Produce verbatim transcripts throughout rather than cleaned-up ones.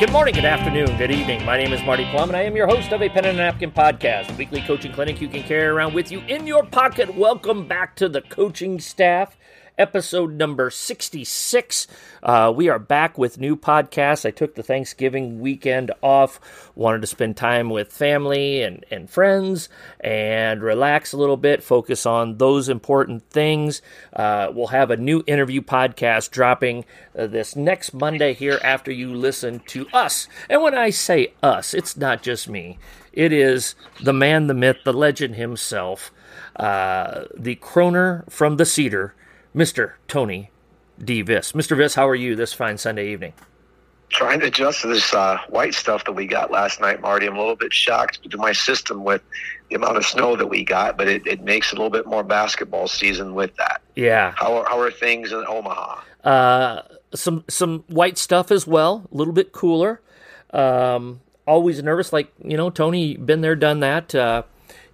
Good morning, good afternoon, good evening. My name is Marty Plum, and I am your host of A Pen and a Napkin podcast, a weekly coaching clinic you can carry around with you in your pocket. Welcome back to the coaching staff, episode number sixty-six. Uh, we are back with new podcasts. I took the Thanksgiving weekend off, wanted to spend time with family and, and friends and relax a little bit, focus on those important things. Uh, we'll have a new interview podcast dropping uh, this next Monday here after you listen to us. And when I say us, it's not just me. It is the man, the myth, the legend himself, uh, the Croner from the Cedar, Mister Tony D. Viss. Mister Viss, how are you this fine Sunday evening? Trying to adjust to this uh, white stuff that we got last night, Marty. I'm a little bit shocked to my system with the amount of snow that we got, but it, it makes a little bit more basketball season with that. Yeah. How are, how are things in Omaha? Uh, some some white stuff as well, a little bit cooler. Um, always nervous, like, you know, Tony, been there, done that. Uh,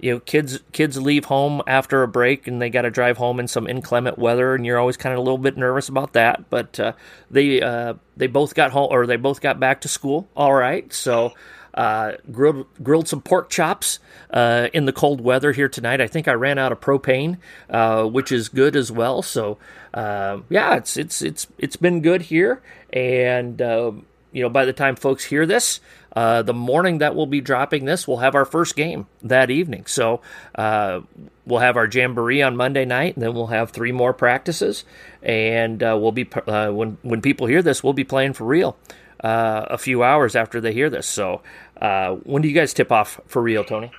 you know, kids kids leave home after a break, and they got to drive home in some inclement weather, and you're always kind of a little bit nervous about that. But uh, they uh, they both got home, or they both got back to school all right. So uh, grilled grilled some pork chops uh, in the cold weather here tonight. I think I ran out of propane, uh, which is good as well. So uh, yeah, it's it's it's it's been good here, and uh, you know, by the time folks hear this, Uh, the morning that we'll be dropping this, we'll have our first game that evening. So uh, we'll have our jamboree on Monday night, and then we'll have three more practices. And uh, we'll be uh, when when people hear this, we'll be playing for real uh, a few hours after they hear this. So uh, when do you guys tip off for real, Tony?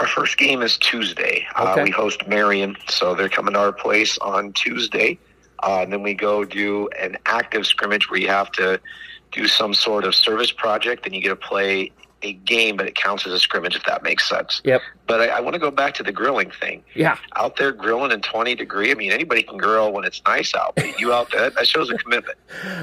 Our first game is Tuesday. Okay. Uh, we host Marion, so they're coming to our place on Tuesday. Uh, and then we go do an active scrimmage where you have to do some sort of service project, and you get to play a game, but it counts as a scrimmage, if that makes sense. Yep. But I, I want to go back to the grilling thing. Yeah. Out there grilling in twenty degree. I mean, anybody can grill when it's nice out, but you out there, that shows a commitment.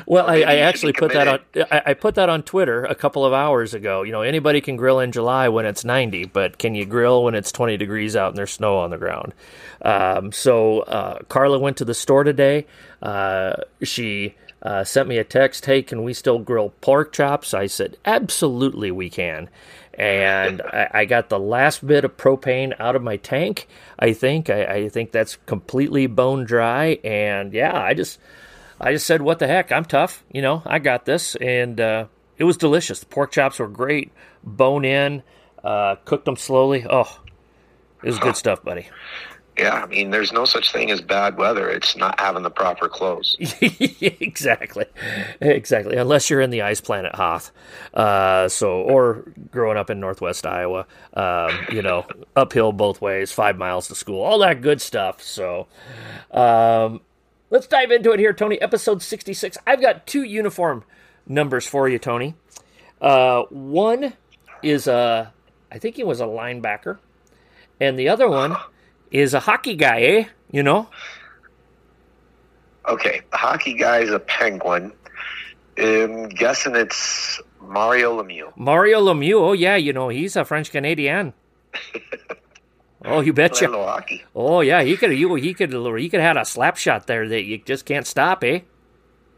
Well, I, I actually put that on, I, I put that on Twitter a couple of hours ago. You know, anybody can grill in July when it's ninety, but can you grill when it's twenty degrees out and there's snow on the ground? Um, so uh, Carla went to the store today. Uh, she... Uh, sent me a text, hey, can we still grill pork chops? I said, absolutely we can. And I, I got the last bit of propane out of my tank, I think. I, I think that's completely bone dry. And, yeah, I just I just said, what the heck? I'm tough. You know, I got this. And uh, it was delicious. The pork chops were great. Bone in. Uh, cooked them slowly. Oh, it was good stuff, buddy. Yeah, I mean, there's no such thing as bad weather. It's not having the proper clothes. Exactly. Exactly. Unless you're in the ice planet Hoth. Uh, so, or growing up in northwest Iowa, um, you know, uphill both ways, five miles to school, all that good stuff. So, um, let's dive into it here, Tony. Episode sixty-six. I've got two uniform numbers for you, Tony. Uh, one is, a, I think he was a linebacker, and the other one is a hockey guy, eh? You know? Okay, the hockey guy is a Penguin. I'm guessing it's Mario Lemieux. Mario Lemieux, oh yeah, you know, he's a French-Canadian. Oh, you betcha. Hockey. Oh yeah, he could you he could he could have had a slap shot there that you just can't stop, eh?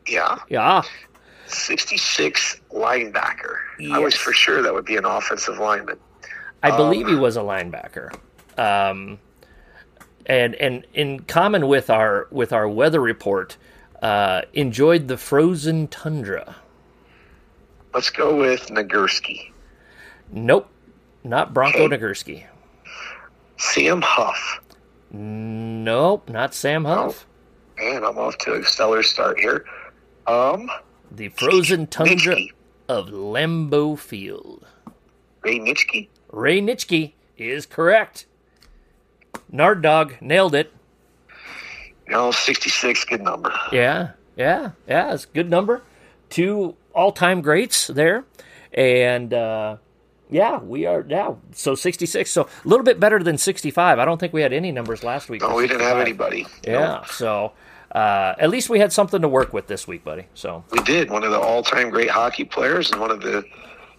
Yeah. Yeah. sixty-six linebacker. Yes. I was for sure that would be an offensive lineman. I um, believe he was a linebacker. Um And and in common with our with our weather report, uh, enjoyed the frozen tundra. Let's go with Nagurski. Nope, not Bronco okay. Nagurski. Sam Huff. Nope, not Sam Huff. Oh, and I'm off to a stellar start here. Um, the frozen tundra Nitschke. Of Lambeau Field. Ray Nitschke. Ray Nitschke is correct. Nard Dog, nailed it. No, sixty-six, good number. Yeah, yeah, yeah, it's a good number. Two all-time greats there. And, uh, yeah, we are, yeah, so sixty-six. So a little bit better than sixty-five. I don't think we had any numbers last week. No, we didn't have anybody. Yeah, nope. So uh, at least we had something to work with this week, buddy. So we did. One of the all-time great hockey players and one of the,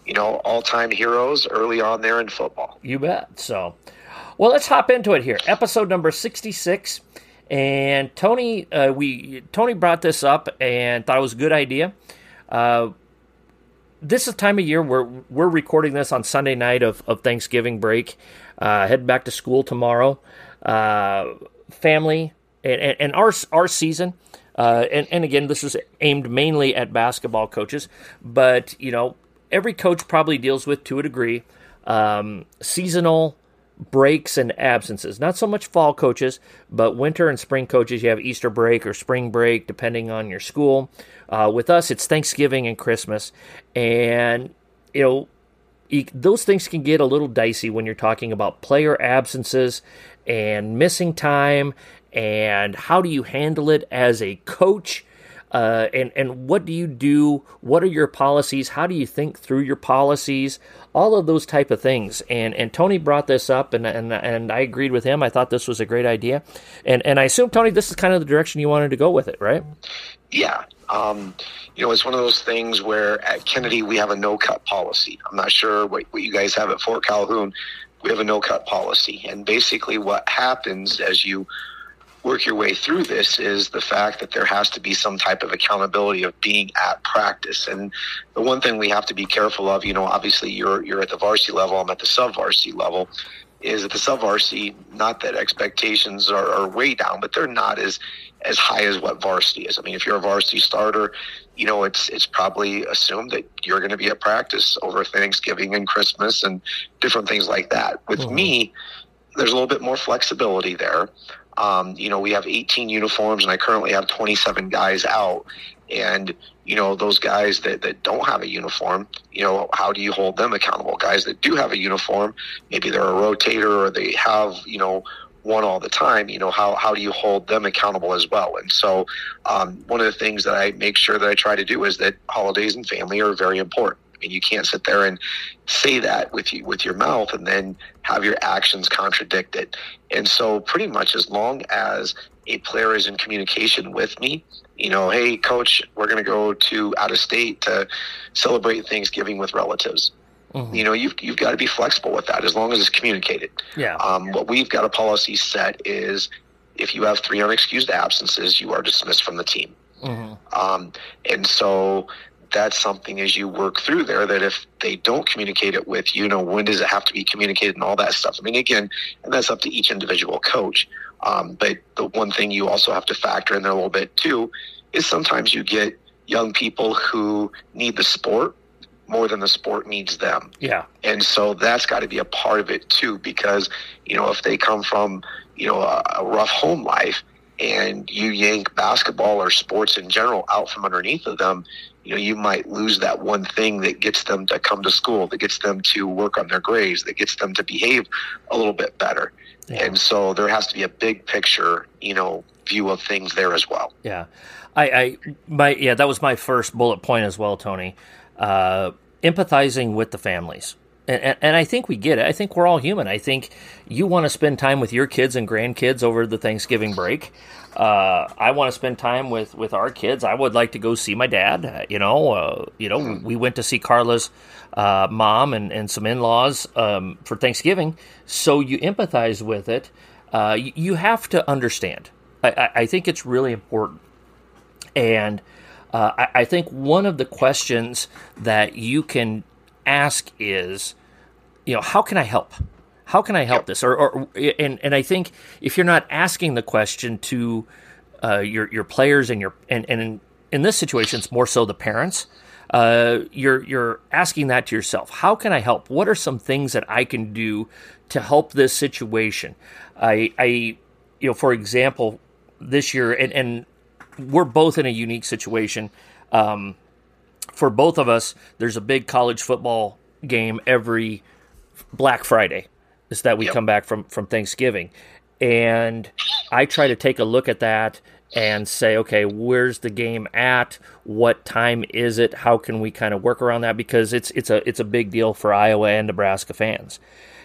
you know, all-time heroes early on there in football. You bet, so... Well, let's hop into it here. Episode number sixty-six, and Tony, uh, we Tony brought this up and thought it was a good idea. Uh, this is time of year where we're recording this on Sunday night of, of Thanksgiving break. Uh, heading back to school tomorrow. Uh, family and, and, and our our season. Uh, and, and again, this is aimed mainly at basketball coaches. But, you know, every coach probably deals with, to a degree, um, seasonal breaks and absences. Not so much fall coaches, but winter and spring coaches. You have Easter break or spring break, depending on your school. Uh, with us, it's Thanksgiving and Christmas. And, you know, those things can get a little dicey when you're talking about player absences and missing time, and how do you handle it as a coach, uh, and, and what do you do, what are your policies, how do you think through your policies, all of those type of things. And and Tony brought this up, and and, and I agreed with him. I thought this was a great idea. And, and I assume, Tony, this is kind of the direction you wanted to go with it, right? Yeah. Um, you know, it's one of those things where at Kennedy we have a no-cut policy. I'm not sure what, what you guys have at Fort Calhoun. We have a no-cut policy. And basically what happens as you work your way through this is the fact that there has to be some type of accountability of being at practice. And the one thing we have to be careful of, you know, obviously you're you're at the varsity level, I'm at the sub-varsity level, is at the sub-varsity, not that expectations are, are way down, but they're not as as high as what varsity is. I mean, if you're a varsity starter, you know, it's it's probably assumed that you're going to be at practice over Thanksgiving and Christmas and different things like that. With mm-hmm. me, there's a little bit more flexibility there. Um, you know, we have eighteen uniforms, and I currently have twenty-seven guys out. And, you know, those guys that, that don't have a uniform, you know, how do you hold them accountable? Guys that do have a uniform, maybe they're a rotator or they have, you know, one all the time, you know, how, how do you hold them accountable as well? And so um, one of the things that I make sure that I try to do is that holidays and family are very important. I mean, you can't sit there and say that with you, with your mouth and then have your actions contradict it. And so pretty much as long as a player is in communication with me, you know, hey, coach, we're going to go to out of state to celebrate Thanksgiving with relatives. Mm-hmm. You know, you've, you've got to be flexible with that as long as it's communicated. Yeah. Um, yeah. What we've got a policy set is if you have three unexcused absences, you are dismissed from the team. Mm-hmm. Um, and so that's something as you work through there that if they don't communicate it with you, you know, when does it have to be communicated and all that stuff. I mean, again, and that's up to each individual coach. Um, but the one thing you also have to factor in there a little bit too is sometimes you get young people who need the sport more than the sport needs them. Yeah. And so that's got to be a part of it too, because, you know, if they come from, you know, a, a rough home life and you yank basketball or sports in general out from underneath of them, you know, you might lose that one thing that gets them to come to school, that gets them to work on their grades, that gets them to behave a little bit better. Yeah. And so there has to be a big picture, you know, view of things there as well. Yeah. I, I my yeah, that was my first bullet point as well, Tony. Uh, empathizing with the families. And, and, and I think we get it. I think we're all human. I think you want to spend time with your kids and grandkids over the Thanksgiving break. Uh, I want to spend time with, with our kids. I would like to go see my dad. You know, uh, you know, mm. we went to see Carla's uh, mom and, and some in-laws um, for Thanksgiving. So you empathize with it. Uh, you, you have to understand. I, I, I think it's really important. And uh, I, I think one of the questions that you can ask is, you know, how can I help? How can I help yep. this? Or, or and, and I think if you're not asking the question to uh, your your players and your and, and in, in this situation it's more so the parents, uh, you're you're asking that to yourself. How can I help? What are some things that I can do to help this situation? I I you know, for example, this year and, and we're both in a unique situation. Um, For both of us, there's a big college football game every Black Friday is that we yep. come back from, from Thanksgiving. And I try to take a look at that and say, okay, where's the game at? What time is it? How can we kind of work around that? Because it's it's a it's a big deal for Iowa and Nebraska fans.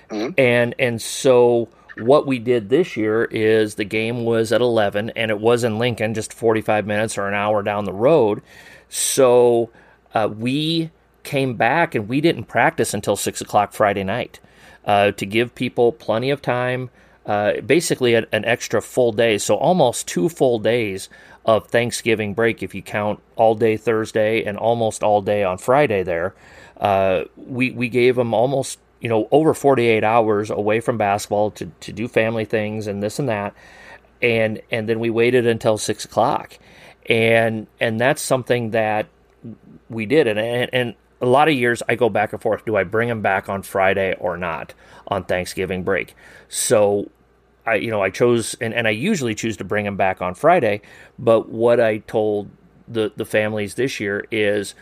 Mm-hmm. And and so what we did this year is the game was at eleven, and it was in Lincoln, just forty-five minutes or an hour down the road. So Uh, we came back and we didn't practice until six o'clock Friday night uh, to give people plenty of time uh, basically an, an extra full day. So almost two full days of Thanksgiving break, if you count all day Thursday and almost all day on Friday there. Uh, we, we gave them almost, you know, over forty-eight hours away from basketball to, to do family things and this and that. And, and then we waited until six o'clock. And, and that's something that we did. And, and, and a lot of years I go back and forth. Do I bring them back on Friday or not on Thanksgiving break? So I, you know, I chose, and, and I usually choose to bring them back on Friday. But what I told the, the families this year is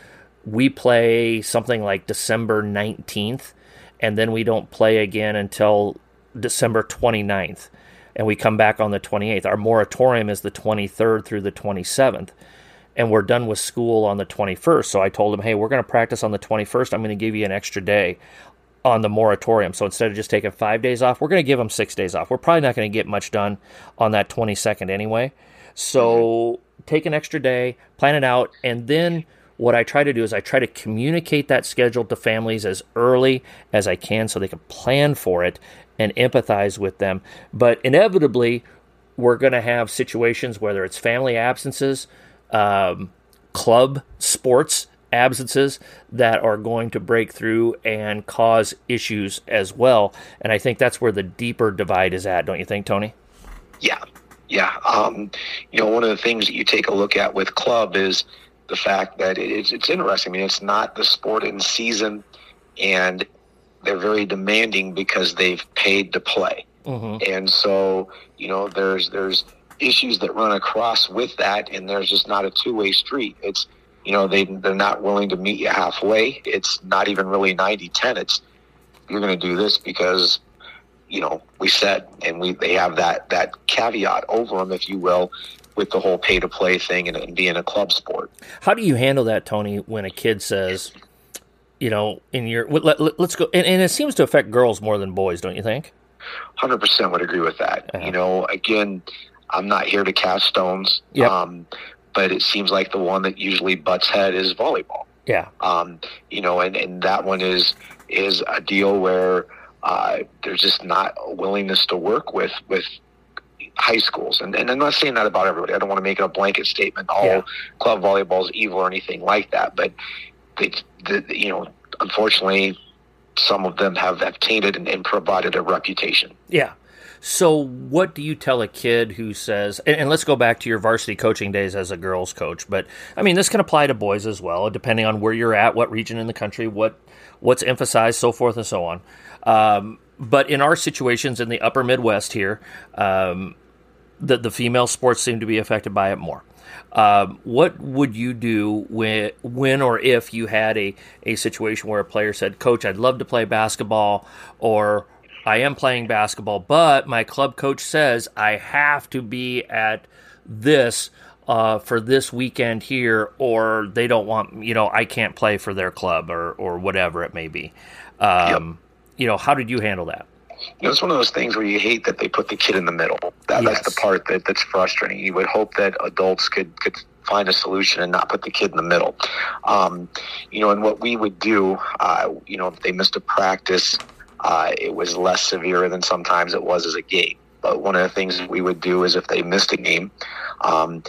we play something like December nineteenth, and then we don't play again until December twenty-ninth, and we come back on the twenty-eighth. Our moratorium is the twenty-third through the twenty-seventh, and we're done with school on the twenty-first. So I told them, hey, we're going to practice on the twenty-first. I'm going to give you an extra day on the moratorium. So instead of just taking five days off, we're going to give them six days off. We're probably not going to get much done on that twenty-second anyway. So take an extra day, plan it out, and then what I try to do is I try to communicate that schedule to families as early as I can so they can plan for it and empathize with them. But inevitably, we're going to have situations, whether it's family absences, um, club sports absences, that are going to break through and cause issues as well. And I think that's where the deeper divide is at, don't you think, Tony? Yeah, yeah. Um, you know, one of the things that you take a look at with club is the fact that it's, it's interesting. I mean, it's not the sport in season, and they're very demanding because they've paid to play. Mm-hmm. And so, you know, there's there's issues that run across with that, and there's just not a two-way street. It's, you know, they, they're not willing to meet you halfway. It's not even really ninety ten. It's, you're going to do this because, you know, we said, and we they have that, that caveat over them, if you will, with the whole pay-to-play thing and, and being a club sport. How do you handle that, Tony, when a kid says, you know, in your let, let, let's go, and, and it seems to affect girls more than boys, don't you think? one hundred percent would agree with that. Uh-huh. You know, again, I'm not here to cast stones, yep. um, but it seems like the one that usually butts head is volleyball. Yeah. Um, you know, and, and that one is is a deal where uh, there's just not a willingness to work with, with high schools, and, and I'm not saying that about everybody. I don't want to make a blanket statement, all yeah. club volleyball is evil or anything like that, but they, the, you know, unfortunately some of them have obtained it and, and provided a reputation. Yeah. So what do you tell a kid who says, and, and let's go back to your varsity coaching days as a girls coach, but I mean, this can apply to boys as well, depending on where you're at, what region in the country, what, what's emphasized, so forth and so on. Um, but in our situations in the upper Midwest here, um, the, the female sports seem to be affected by it more. Um, what would you do when, when or if you had a, a situation where a player said, Coach, I'd love to play basketball, or I am playing basketball, but my club coach says I have to be at this uh, for this weekend here, or they don't want, you know, I can't play for their club, or, or whatever it may be. Um, yep. You know, how did you handle that? You know, it's one of those things where you hate that they put the kid in the middle. That, yes. That's the part that, that's frustrating. You would hope that adults could, could find a solution and not put the kid in the middle. Um, you know, and what we would do, uh, you know, if they missed a practice, uh, it was less severe than sometimes it was as a game. But one of the things we would do is if they missed a game, um,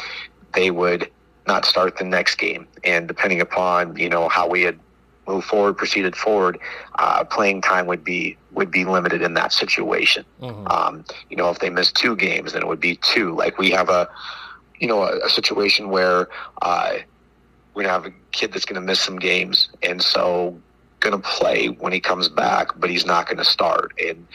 they would not start the next game. And depending upon, you know, how we had move forward, proceeded forward, uh, playing time would be would be limited in that situation. Mm-hmm. Um, you know, if they missed two games, then it would be two. Like we have a, you know, a, a situation where uh, we're gonna have a kid that's gonna miss some games, and so gonna play when he comes back, but he's not gonna start. And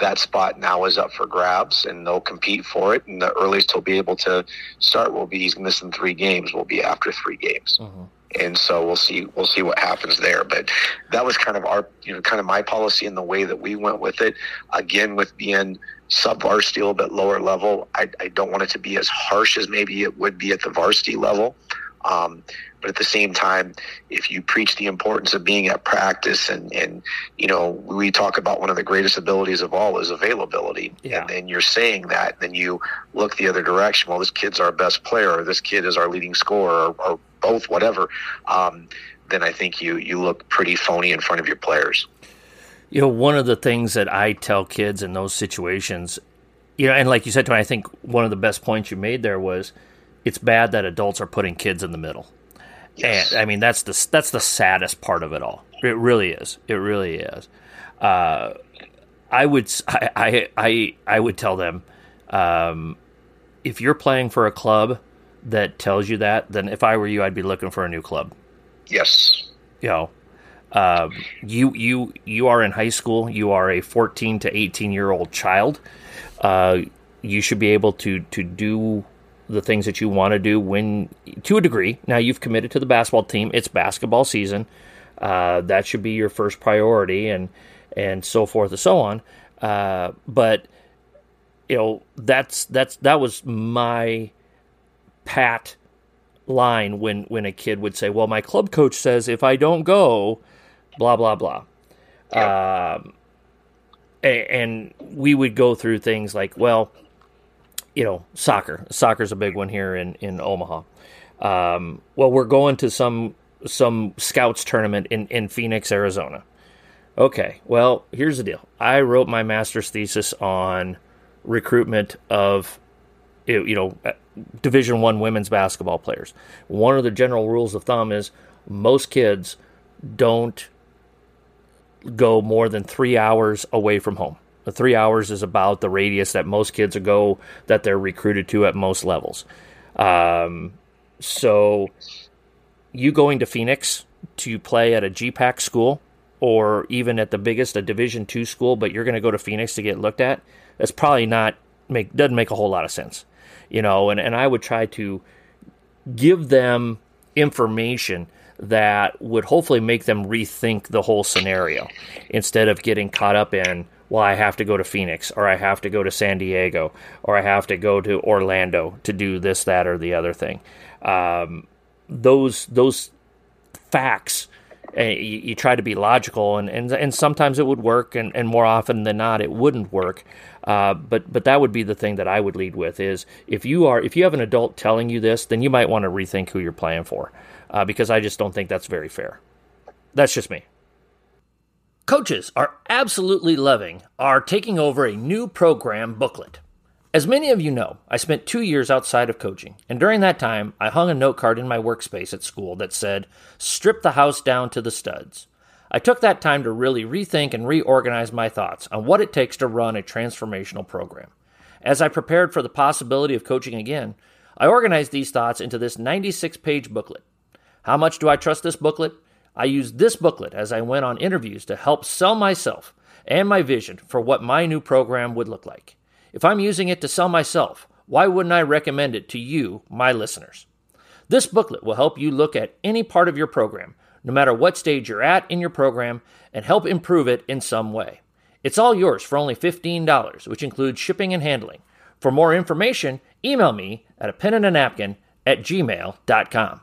that spot now is up for grabs, and they'll compete for it. And the earliest he'll be able to start will be he's missing three games. Will be after three games. Mm-hmm. And so we'll see we'll see what happens there. But that was kind of our, you know, kind of my policy and the way that we went with it. Again, with being sub varsity, a little bit lower level, I, I don't want it to be as harsh as maybe it would be at the varsity level. Um, but at the same time, if you preach the importance of being at practice, and, and you know, we talk about one of the greatest abilities of all is availability. Yeah. And then you're saying that, then you look the other direction. Well, this kid's our best player, or this kid is our leading scorer, or, or both, whatever. Um, then I think you, you look pretty phony in front of your players. You know, one of the things that I tell kids in those situations You know, and like you said, Tony, I think one of the best points you made there was it's bad that adults are putting kids in the middle. Yes. And I mean, that's the that's the saddest part of it all. It really is. It really is. Uh, I would I, I I I would tell them, um, if you're playing for a club that tells you that, then if I were you, I'd be looking for a new club. Yes. You know, um, you you you are in high school. You are a fourteen to eighteen year old child. Uh, you should be able to to do the things that you want to do when, to a degree. Now, you've committed to the basketball team. It's basketball season. Uh, that should be your first priority, and and so forth and so on. Uh, but you know, that's that's that was my pat line when when a kid would say, "Well, my club coach says if I don't go, blah blah blah." Yeah. Um, and, and we would go through things like, well, you know, soccer. Soccer's a big one here in, in Omaha. Um, well, we're going to some some scouts tournament in, in Phoenix, Arizona. Okay, well, here's the deal. I wrote my master's thesis on recruitment of, you know, Division I women's basketball players. One of the general rules of thumb is most kids don't go more than three hours away from home. The three hours is about the radius that most kids go, that they're recruited to at most levels. Um, so you going to Phoenix to play at a G PAC school, or even at the biggest, a Division two school, but you're going to go to Phoenix to get looked at, that's probably not make doesn't make a whole lot of sense. You know, and, and I would try to give them information that would hopefully make them rethink the whole scenario, instead of getting caught up in, well, I have to go to Phoenix, or I have to go to San Diego, or I have to go to Orlando to do this, that, or the other thing. Um, those those facts, uh, you, you try to be logical, and, and, and sometimes it would work, and, and more often than not, it wouldn't work. Uh, but but that would be the thing that I would lead with is, if you are if you have an adult telling you this, then you might want to rethink who you're playing for, uh, because I just don't think that's very fair. That's just me. Coaches are absolutely loving our Taking Over a New Program booklet. As many of you know, I spent two years outside of coaching, and during that time, I hung a note card in my workspace at school that said, "Strip the house down to the studs." I took that time to really rethink and reorganize my thoughts on what it takes to run a transformational program. As I prepared for the possibility of coaching again, I organized these thoughts into this ninety-six page booklet. How much do I trust this booklet? I used this booklet as I went on interviews to help sell myself and my vision for what my new program would look like. If I'm using it to sell myself, why wouldn't I recommend it to you, my listeners? This booklet will help you look at any part of your program, no matter what stage you're at in your program, and help improve it in some way. It's all yours for only fifteen dollars, which includes shipping and handling. For more information, email me at a pen and a napkin at gmail dot com.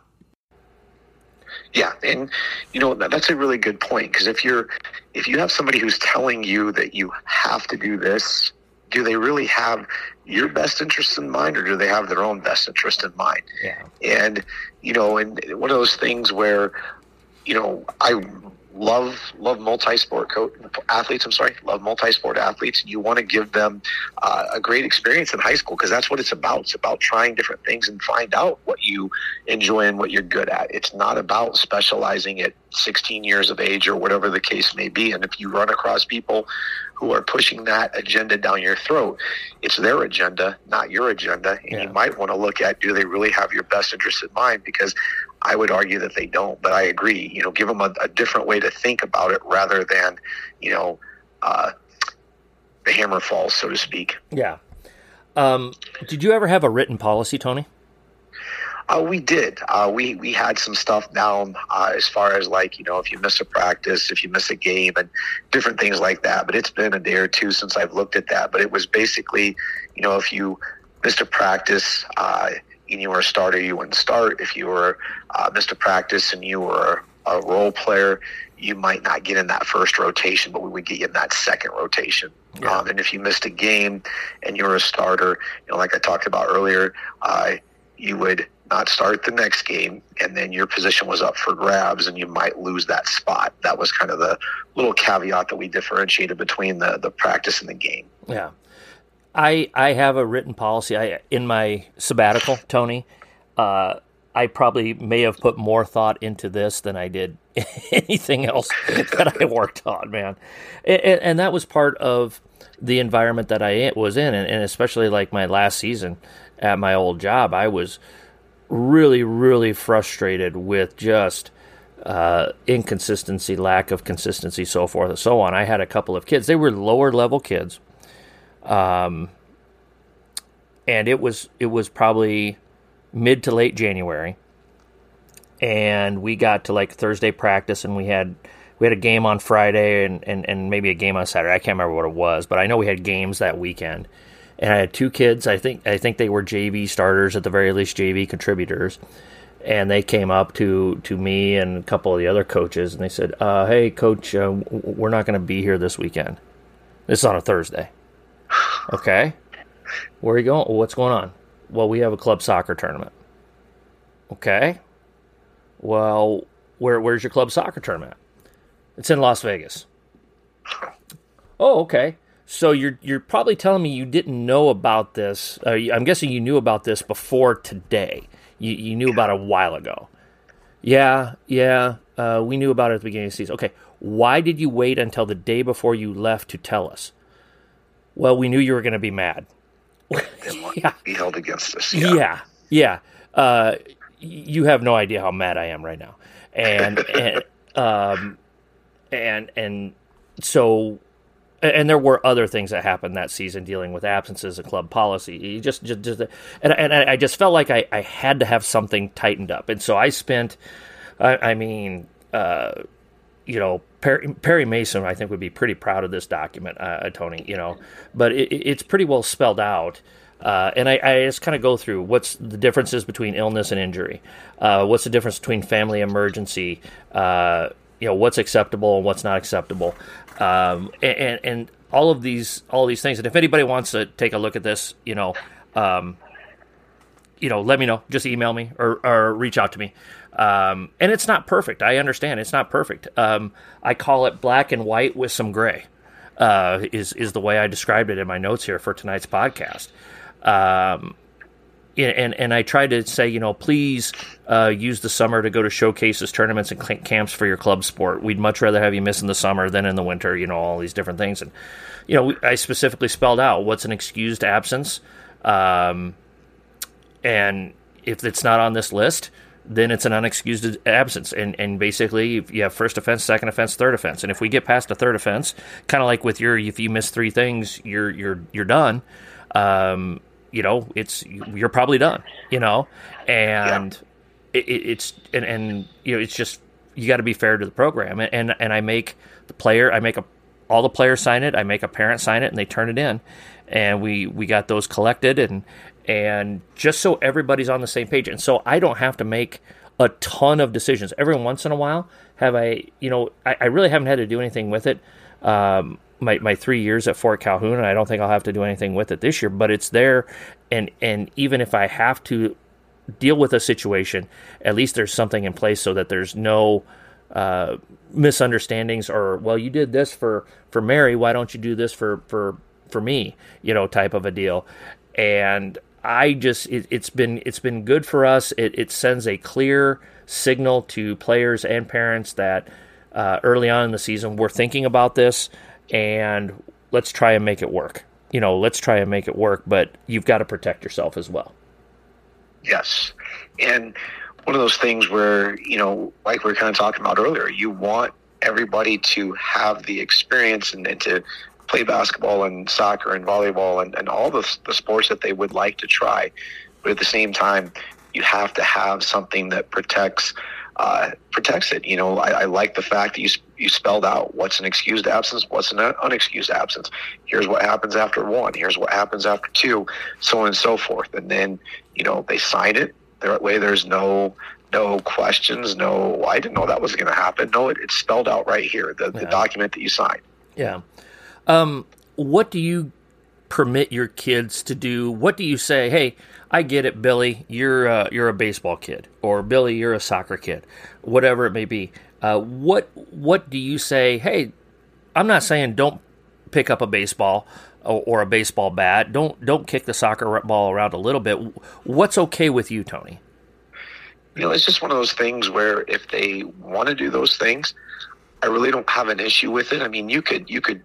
Yeah, and you know, that's a really good point, because if you're if you have somebody who's telling you that you have to do this, do they really have your best interest in mind, or do they have their own best interest in mind? Yeah. And you know, and one of those things where, you know, I love love multi-sport co- athletes. I'm sorry, love multi-sport athletes. You want to give them uh, a great experience in high school, because that's what it's about. It's about trying different things and find out what you enjoy and what you're good at. It's not about specializing at sixteen years of age or whatever the case may be. And if you run across people who are pushing that agenda down your throat, it's their agenda, not your agenda. And yeah. You might want to look at, do they really have your best interest in mind? Because I would argue that they don't, but I agree. You know, give them a, a different way to think about it, rather than, you know, uh, the hammer falls, so to speak. Yeah. Um, did you ever have a written policy, Tony? Uh, we did. Uh, we, we had some stuff down uh, as far as, like, you know, if you miss a practice, if you miss a game, and different things like that. But it's been a day or two since I've looked at that. But it was basically, you know, if you missed a practice, uh, and you were a starter, you wouldn't start. If you were uh, missed a practice and you were a role player, you might not get in that first rotation, but we would get you in that second rotation. Yeah. Um, and if you missed a game and you were a starter, you know, like I talked about earlier, uh, you would not start the next game, and then your position was up for grabs, and you might lose that spot. That was kind of the little caveat that we differentiated between the, the practice and the game. Yeah. I I have a written policy. I in my sabbatical, Tony, uh, I probably may have put more thought into this than I did anything else that I worked on, man. And, and that was part of the environment that I was in, and, and especially like my last season at my old job, I was really, really frustrated with just uh, inconsistency, lack of consistency, so forth and so on. I had a couple of kids. They were lower level kids. Um, and it was, it was probably mid to late January, and we got to like Thursday practice, and we had, we had a game on Friday and, and, and maybe a game on Saturday. I can't remember what it was, but I know we had games that weekend, and I had two kids. I think, I think they were J V starters, at the very least J V contributors. And they came up to, to me and a couple of the other coaches, and they said, uh, hey coach, uh, we're not going to be here this weekend. This is on a Thursday. Okay, where are you going? What's going on? Well, we have a club soccer tournament. Okay, well, where where's your club soccer tournament? It's in Las Vegas. Oh, okay. So you're you're probably telling me you didn't know about this. Uh, I'm guessing you knew about this before today. You you knew about it a while ago. Yeah, yeah. Uh, we knew about it at the beginning of the season. Okay, why did you wait until the day before you left to tell us? Well, we knew you were going to be mad. And want yeah. to be held against us. Yeah, yeah. yeah. Uh, you have no idea how mad I am right now, and and um, and and so, and there were other things that happened that season dealing with absences, a club policy. You just just, just and and I just felt like I, I had to have something tightened up, and so I spent, I, I mean, uh, you know. Perry, Perry Mason, I think, would be pretty proud of this document, uh, Tony, you know, but it, it's pretty well spelled out. Uh, and I, I just kind of go through what's the differences between illness and injury. Uh, what's the difference between family emergency? Uh, you know, what's acceptable and what's not acceptable. Um, and, and all of these, all these things. And if anybody wants to take a look at this, you know, um, you know, let me know, just email me or, or reach out to me. Um, and it's not perfect. I understand. It's not perfect. Um, I call it black and white with some gray, uh, is, is the way I described it in my notes here for tonight's podcast. Um, and, and I tried to say, you know, please, uh, use the summer to go to showcases, tournaments, and camps for your club sport. We'd much rather have you miss in the summer than in the winter, you know, all these different things. And, you know, I specifically spelled out what's an excused absence. Um, And if it's not on this list, then it's an unexcused absence. And and basically, you have first offense, second offense, third offense. And if we get past the third offense, kind of like with your, if you miss three things, you're you're you're done. Um, you know, it's you're probably done. You know, and yeah. it, it's and, and you know, it's just you got to be fair to the program. And, and and I make the player, I make a all the players sign it. I make a parent sign it, and they turn it in. And we we got those collected and. And just so everybody's on the same page. And so I don't have to make a ton of decisions. Every once in a while, have I, you know, I, I really haven't had to do anything with it. Um, my, my three years at Fort Calhoun, and I don't think I'll have to do anything with it this year, but it's there. And, and even if I have to deal with a situation, at least there's something in place so that there's no uh, misunderstandings or, well, you did this for, for Mary, why don't you do this for, for, for me, you know, type of a deal. And I just it, it's been it's been good for us. It, it sends a clear signal to players and parents that uh, early on in the season we're thinking about this, and let's try and make it work. You know, let's try and make it work. But you've got to protect yourself as well. Yes, and one of those things where, you know, like we were kind of talking about earlier, you want everybody to have the experience and, and to play basketball and soccer and volleyball and, and all the, the sports that they would like to try. But at the same time, you have to have something that protects uh, protects it. You know, I, I like the fact that you you spelled out what's an excused absence, what's an unexcused absence. Here's what happens after one. Here's what happens after two, so on and so forth. And then, you know, they sign it. That way there's no no questions, no, I didn't know that was going to happen. No, it, it's spelled out right here, the, yeah. the document that you signed. Yeah. Um, what do you permit your kids to do? What do you say? Hey, I get it, Billy. You're uh, you're a baseball kid, or Billy, you're a soccer kid, whatever it may be. Uh, what what do you say? Hey, I'm not saying don't pick up a baseball or a baseball bat. Don't don't kick the soccer ball around a little bit. What's okay with you, Tony? You know, it's just one of those things where if they want to do those things, I really don't have an issue with it. I mean, you could you could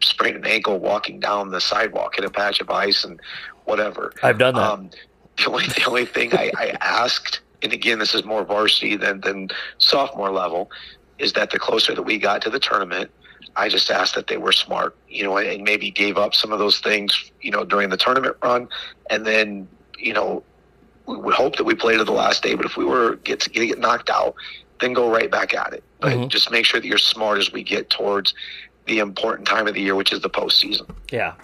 sprain an ankle walking down the sidewalk in a patch of ice and whatever. I've done that. Um, the only the only thing I, I asked, and again, this is more varsity than than sophomore level, is that the closer that we got to the tournament, I just asked that they were smart, you know, and maybe gave up some of those things, you know, during the tournament run. And then, you know, we would hope that we play to the last day, but if we were get to get knocked out, then go right back at it. But mm-hmm. just make sure that you're smart as we get towards the important time of the year, which is the postseason. Yeah.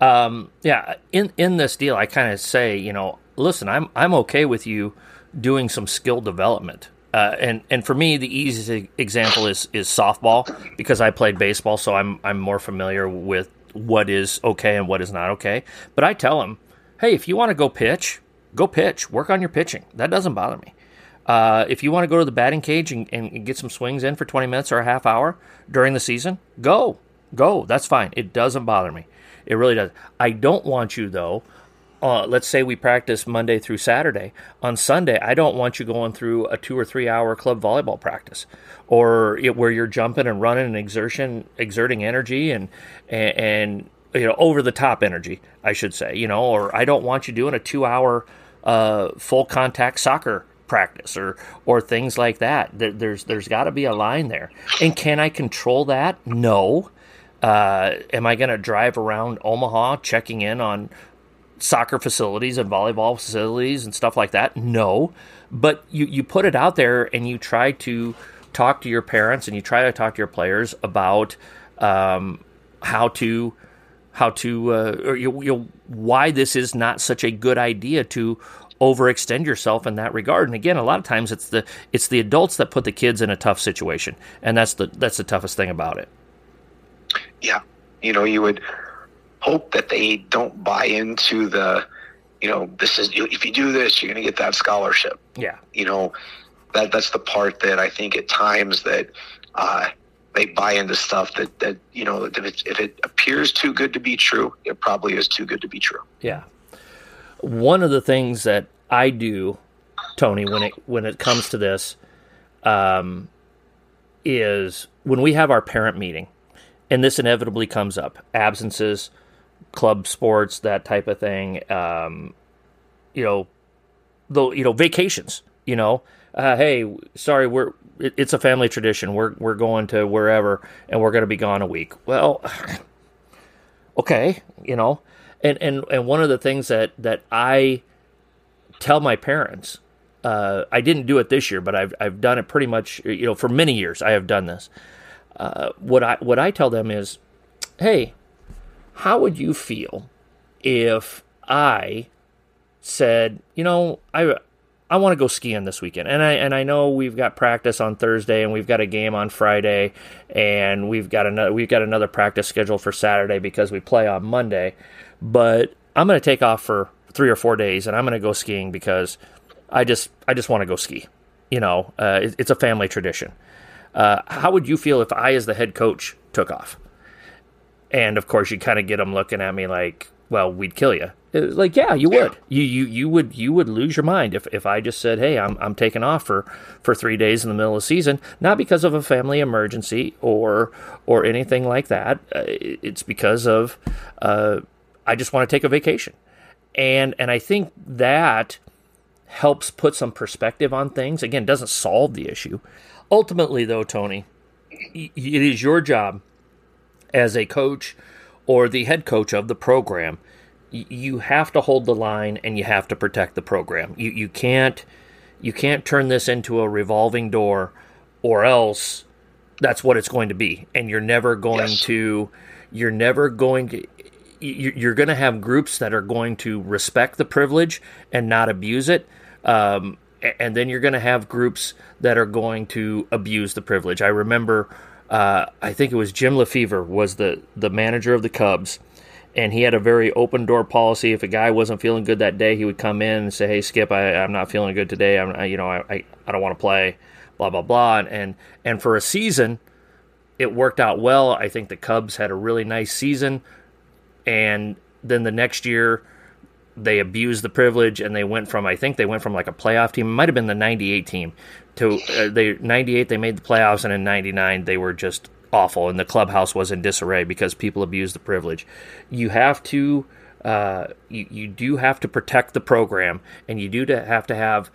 Um, yeah. In, in this deal, I kind of say, you know, listen, I'm, I'm okay with you doing some skill development. Uh, and, and for me, the easiest example is, is softball, because I played baseball, so I'm I'm more familiar with what is okay and what is not okay. But I tell them, hey, if you want to go pitch, go pitch. Work on your pitching. That doesn't bother me. Uh, if you want to go to the batting cage and, and get some swings in for twenty minutes or a half hour during the season, go. Go. That's fine. It doesn't bother me. It really doesn't. I don't want you, though. Uh, let's say we practice Monday through Saturday. On Sunday, I don't want you going through a two or three hour club volleyball practice, or it, where you're jumping and running and exertion, exerting energy and, and and you know, over the top energy, I should say, you know, or I don't want you doing a two hour uh, full contact soccer practice or or things like that. There, there's there's got to be a line there. And can I control that? No. Uh, am I going to drive around Omaha checking in on soccer facilities and volleyball facilities and stuff like that? No. But you, you put it out there and you try to talk to your parents and you try to talk to your players about um, how to, how to, uh, or you, you, why this is not such a good idea to overextend yourself in that regard. And again, a lot of times it's the, it's the adults that put the kids in a tough situation. And that's the, that's the toughest thing about it. Yeah. You know, you would hope that they don't buy into the, you know, this is, if you do this, you're going to get that scholarship. Yeah. You know, that that's the part that I think at times that uh, they buy into stuff that, that you know, if it, if it appears too good to be true, it probably is too good to be true. Yeah. One of the things that I do, Tony, when it, when it comes to this, um, is when we have our parent meeting, and this inevitably comes up, absences, club sports, that type of thing, um, you know, though, you know, vacations, you know, uh, hey, sorry, we're, it, it's a family tradition. We're, we're going to wherever and we're going to be gone a week. Well, okay. You know, and, and, and one of the things that, that I tell my parents, uh, I didn't do it this year, but I've, I've done it pretty much, you know, for many years. I have done this. Uh, what I, what I tell them is, hey, how would you feel if I said, you know, I I want to go skiing this weekend, and I and I know we've got practice on Thursday, and we've got a game on Friday, and we've got another we've got another practice scheduled for Saturday because we play on Monday, but I'm going to take off for three or four days, and I'm going to go skiing because I just I just want to go ski, you know, uh, it, it's a family tradition. Uh, how would you feel if I, as the head coach, took off? And of course, you kind of get them looking at me like, "Well, we'd kill you." Like, yeah, you would. Yeah. You you you would you would lose your mind if, if I just said, "Hey, I'm I'm taking off for, for three days in the middle of the season, not because of a family emergency or or anything like that. Uh, it's because of uh, I just want to take a vacation." And and I think that helps put some perspective on things. Again, doesn't solve the issue. Ultimately, though, Tony, it is your job as a coach or the head coach of the program. You have to hold the line and you have to protect the program. You you can't you can't turn this into a revolving door, or else that's what it's going to be. And you're never going yes. to you're never going to you're going to have groups that are going to respect the privilege and not abuse it. Um, And then you're going to have groups that are going to abuse the privilege. I remember, uh, I think it was Jim Lefevre was the, the manager of the Cubs, and he had a very open door policy. If a guy wasn't feeling good that day, he would come in and say, "Hey, Skip, I, I'm not feeling good today. I'm, I, you know, I, I, I don't want to play." Blah blah blah. And, and and for a season, it worked out well. I think the Cubs had a really nice season. And then the next year, they abused the privilege, and they went from, I think they went from like a playoff team, it might have been the ninety-eight team, to uh, they ninety-eight they made the playoffs, and in ninety-nine they were just awful, and the clubhouse was in disarray because people abused the privilege. You have to, uh, you, you do have to protect the program, and you do to have to have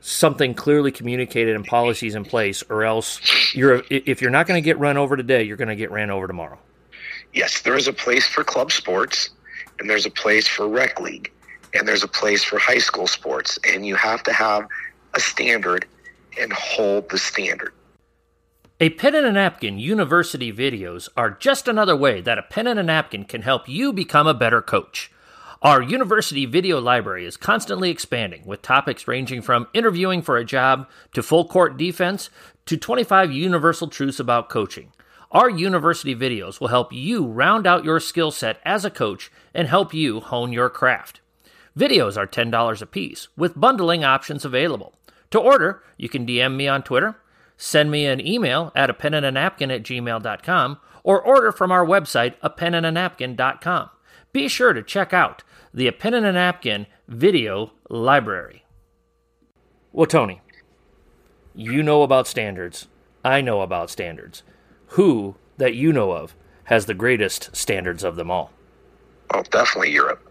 something clearly communicated and policies in place, or else you're if you're not going to get run over today, you're going to get ran over tomorrow. Yes, there is a place for club sports, and there's a place for rec league, and there's a place for high school sports, and you have to have a standard and hold the standard. A Pen and a Napkin University videos are just another way that A Pen and a Napkin can help you become a better coach. Our university video library is constantly expanding, with topics ranging from interviewing for a job to full court defense to twenty-five universal truths about coaching. Our university videos will help you round out your skill set as a coach and help you hone your craft. Videos are ten dollars a piece, with bundling options available. To order, you can D M me on Twitter, send me an email at a pen and a napkin at gmail dot com, or order from our website, a pen and a napkin dot com. Be sure to check out the A Pen and a Napkin video library. Well, Tony, you know about standards. I know about standards. Who that you know of has the greatest standards of them all? Oh, definitely Europe.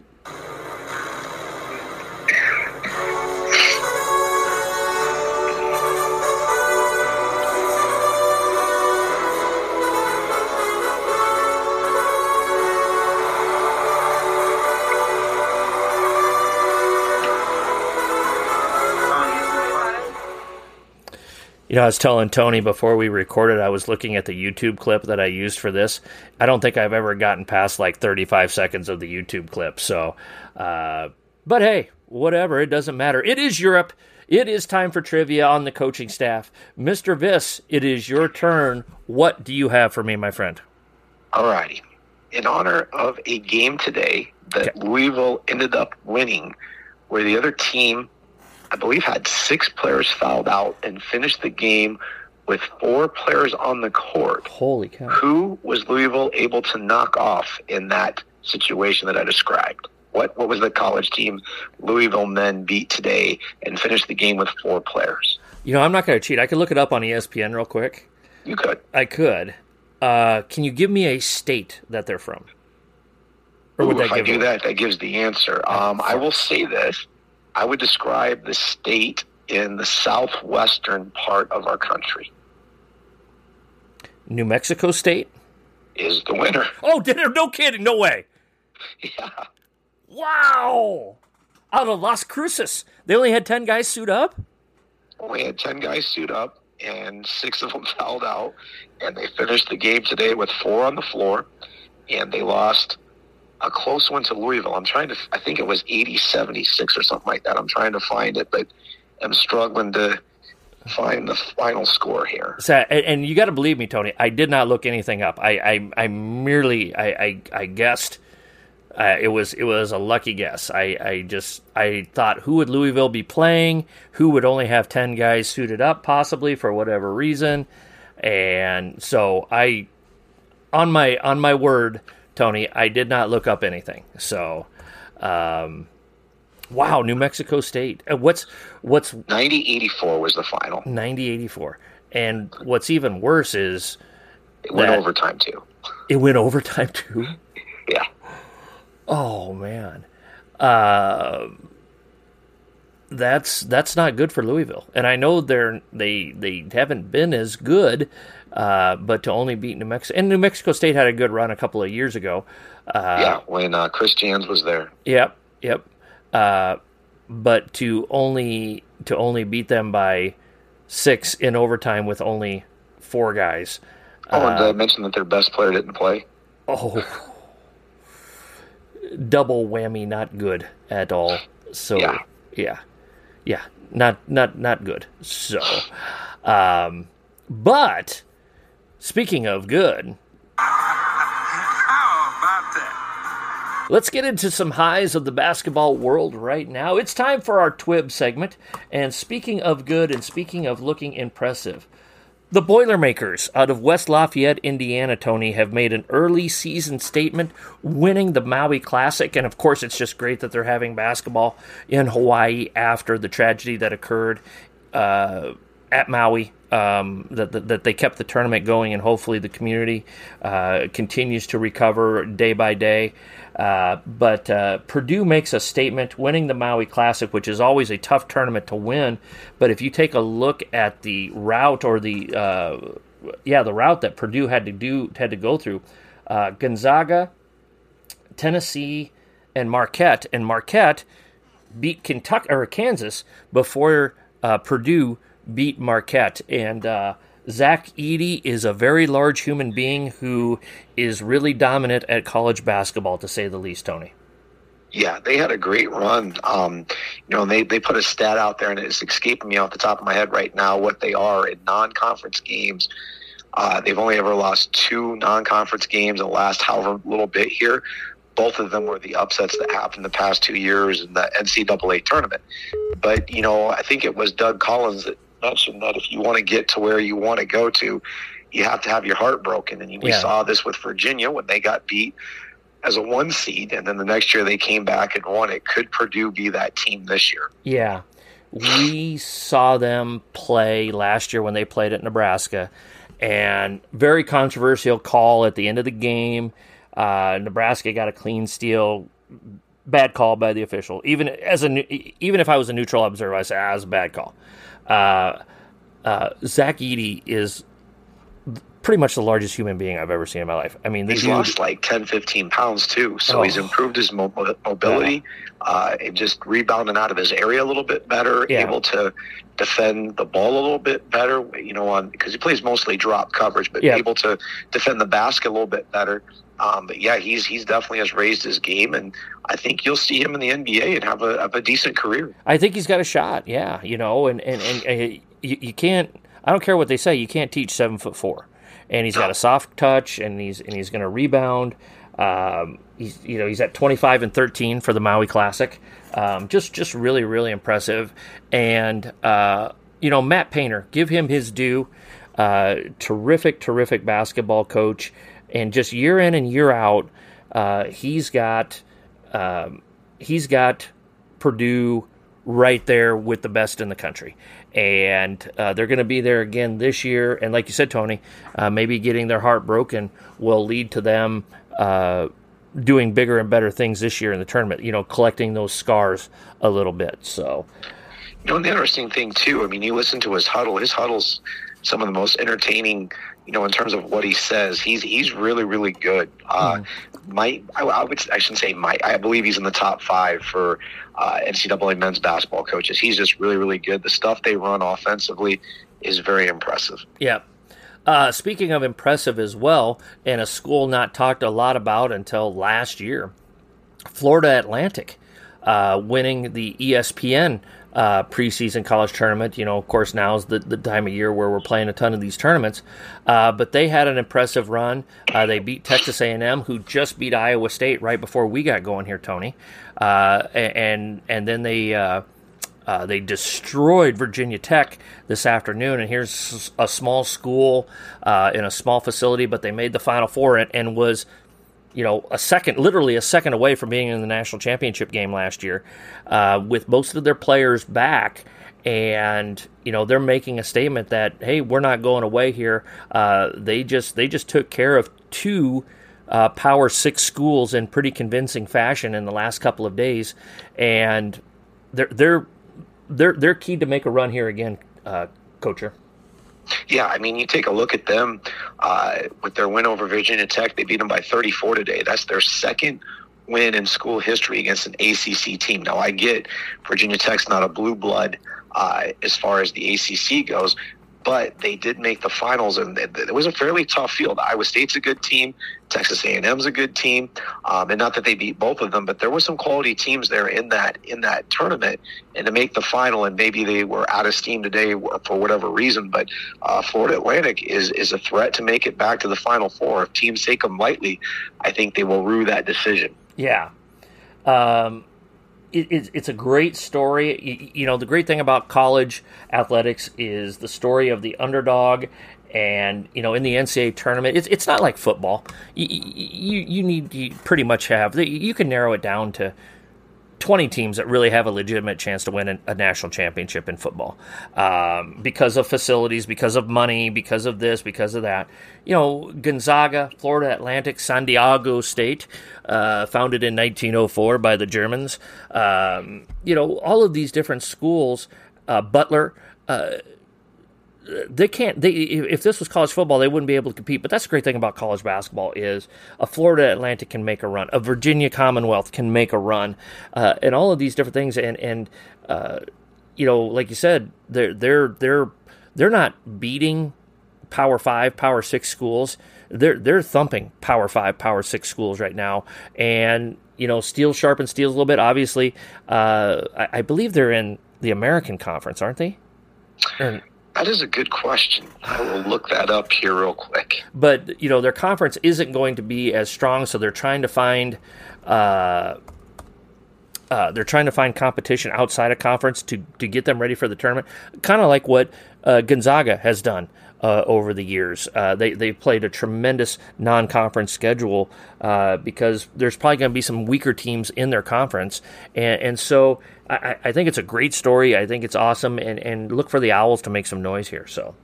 You know, I was telling Tony before we recorded, I was looking at the YouTube clip that I used for this. I don't think I've ever gotten past like thirty-five seconds of the YouTube clip. So, uh, but hey, whatever. It doesn't matter. It is Europe. It is time for trivia on the coaching staff. Mister Viss, it is your turn. What do you have for me, my friend? All righty. In honor of a game today that okay. Louisville ended up winning, where the other team, I believe, had six players fouled out and finished the game with four players on the court. Holy cow. Who was Louisville able to knock off in that situation that I described? What what was the college team Louisville men beat today and finished the game with four players? You know, I'm not going to cheat. I could look it up on E S P N real quick. You could. I could. Uh, can you give me a state that they're from? Or would Ooh, that if give I do away? that, that gives the answer. Um, I will say this. I would describe the state in the southwestern part of our country. New Mexico State? Is the winner. Oh, no kidding. No way. Yeah. Wow. Out of Las Cruces. They only had ten guys suit up? Only had ten guys suit up, and six of them fouled out. And they finished the game today with four on the floor, and they lost a close one to Louisville. I'm trying to, I think it was eighty seventy-six or something like that. I'm trying to find it, but I'm struggling to find the final score here. So, and you got to believe me, Tony, I did not look anything up. I, I, I merely, I, I, I guessed. Uh, it was, it was a lucky guess. I, I just, I thought, who would Louisville be playing? Who would only have ten guys suited up, possibly, for whatever reason? And so I, on my, on my word, Tony, I did not look up anything. So, um, wow, New Mexico State. What's what's ninety eighty-four was the final. ninety eighty-four. And what's even worse is it went overtime too. It went overtime too. Yeah. Oh man, uh, that's that's not good for Louisville. And I know they're they they haven't been as good. Uh, but to only beat New Mexico, and New Mexico State had a good run a couple of years ago. Uh, yeah, when uh, Chris Jans was there. Yep, yep. Uh, but to only to only beat them by six in overtime with only four guys. Oh, uh, and did I mention that their best player didn't play? Oh, double whammy, not good at all. So yeah, yeah, yeah not not not good. So, um, but. Speaking of good, how about that? Let's get into some highs of the basketball world right now. It's time for our TWIB segment. And speaking of good and speaking of looking impressive, The Boilermakers out of West Lafayette, Indiana, Tony, have made an early season statement, winning the Maui Classic. And, of course, it's just great that they're having basketball in Hawaii after the tragedy that occurred uh, at Maui, um, that, that, that they kept the tournament going, and hopefully the community uh, continues to recover day by day. Uh, but uh, Purdue makes a statement winning the Maui Classic, which is always a tough tournament to win. But if you take a look at the route or the uh, yeah the route that Purdue had to do had to go through, uh, Gonzaga, Tennessee, and Marquette, and Marquette beat Kentucky or Kansas before uh, Purdue beat Marquette. And uh, Zach Edey is a very large human being who is really dominant at college basketball, to say the least, Tony. Yeah, they had a great run. Um, you know, they, they put a stat out there, and it's escaping me off the top of my head right now what they are in non-conference games. Uh, they've only ever lost two non-conference games in the last however little bit here. Both of them were the upsets that happened the past two years in the N C double A tournament. But, you know, I think it was Doug Collins that mentioned that if you want to get to where you want to go to, you have to have your heart broken. And we yeah. saw this with Virginia when they got beat as a one seed, and then the next year they came back and won it. Could Purdue be that team this year? Yeah. We saw them play last year when they played at Nebraska, and very controversial call at the end of the game. Uh, Nebraska got a clean steal. Bad call by the official. Even as a even if I was a neutral observer, I say, ah, it's a bad call. Uh, uh, Zach Edey is pretty much the largest human being I've ever seen in my life. I mean, he's dude, lost like ten, fifteen pounds too, so oh. he's improved his mobility, yeah. uh, and just rebounding out of his area a little bit better, yeah. able to defend the ball a little bit better. You know, on because he plays mostly drop coverage, but yeah. able to defend the basket a little bit better. Um, but yeah, he's he's definitely has raised his game, and I think you'll see him in the N B A and have a have a decent career. I think he's got a shot. Yeah, you know, and and, and, and you, you can't. I don't care what they say. You can't teach seven foot four, and he's got a soft touch, and he's and he's going to rebound. Um, he's you know he's at twenty-five and thirteen for the Maui Classic. Um, just just really really impressive, and uh, you know Matt Painter, give him his due. Uh, terrific terrific basketball coach. And just year in and year out, uh, he's got um, he's got Purdue right there with the best in the country. And uh, they're going to be there again this year. And like you said, Tony, uh, maybe getting their heart broken will lead to them uh, doing bigger and better things this year in the tournament, you know, collecting those scars a little bit. So, you know, the interesting thing, too, I mean, you listen to his huddle. His huddle's some of the most entertaining, you know, in terms of what he says. He's he's really, really good. Uh, mm. Might I, I would I shouldn't say might. I believe he's in the top five for uh, N C double A men's basketball coaches. He's just really, really good. The stuff they run offensively is very impressive. Yeah. Uh, speaking of impressive as well, and a school not talked a lot about until last year, Florida Atlantic uh, winning the E S P N Uh, preseason college tournament. You know, of course, now is the, the time of year where we're playing a ton of these tournaments. Uh, but they had an impressive run. Uh, they beat Texas A and M, who just beat Iowa State right before we got going here, Tony. Uh, and and then they uh, uh, they destroyed Virginia Tech this afternoon. And here's a small school uh, in a small facility, but they made the Final Four and, and was, you know, a second, literally a second away from being in the national championship game last year, uh, with most of their players back. And, you know, they're making a statement that, hey, we're not going away here. Uh, they just they just took care of two uh, Power Six schools in pretty convincing fashion in the last couple of days. And they're they're they're, they're keyed to make a run here again, uh, Coacher. Yeah, I mean, you take a look at them uh, with their win over Virginia Tech. They beat them by thirty-four today. That's their second win in school history against an A C C team. Now, I get Virginia Tech's not a blue blood uh, as far as the A C C goes, but they did make the finals, and it was a fairly tough field. Iowa State's a good team. Texas A and M's a good team. Um, and not that they beat both of them, but there were some quality teams there in that in that tournament. And to make the final, and maybe they were out of steam today for whatever reason, but uh, Florida Atlantic is, is a threat to make it back to the Final Four. If teams take them lightly, I think they will rue that decision. Yeah. Um, it, it, it's a great story. You, you know, the great thing about college athletics is the story of the underdog. And, you know, in the N C A A tournament, it's it's not like football. You you, you need you pretty much have – you can narrow it down to twenty teams that really have a legitimate chance to win a national championship in football um, because of facilities, because of money, because of this, because of that. You know, Gonzaga, Florida Atlantic, San Diego State, uh, founded in nineteen oh four by the Germans. Um, you know, all of these different schools, uh, Butler uh, – They can't. They, if this was college football, they wouldn't be able to compete. But that's the great thing about college basketball is a Florida Atlantic can make a run, a Virginia Commonwealth can make a run, uh, and all of these different things. And and uh, you know, like you said, they're they're they're they're not beating Power Five, Power Six schools. They're they're thumping Power Five, Power Six schools right now. And you know, steel sharpens steel a little bit. Obviously, uh, I, I believe they're in the American Conference, aren't they? And, that is a good question. I will look that up here real quick. But, you know, their conference isn't going to be as strong, so they're trying to find uh, uh, they're trying to find competition outside of conference to, to get them ready for the tournament, kind of like what uh, Gonzaga has done uh, over the years. Uh, they, they played a tremendous non-conference schedule uh, because there's probably going to be some weaker teams in their conference, and, and so – I, I think it's a great story. I think it's awesome, and, and look for the Owls to make some noise here. So,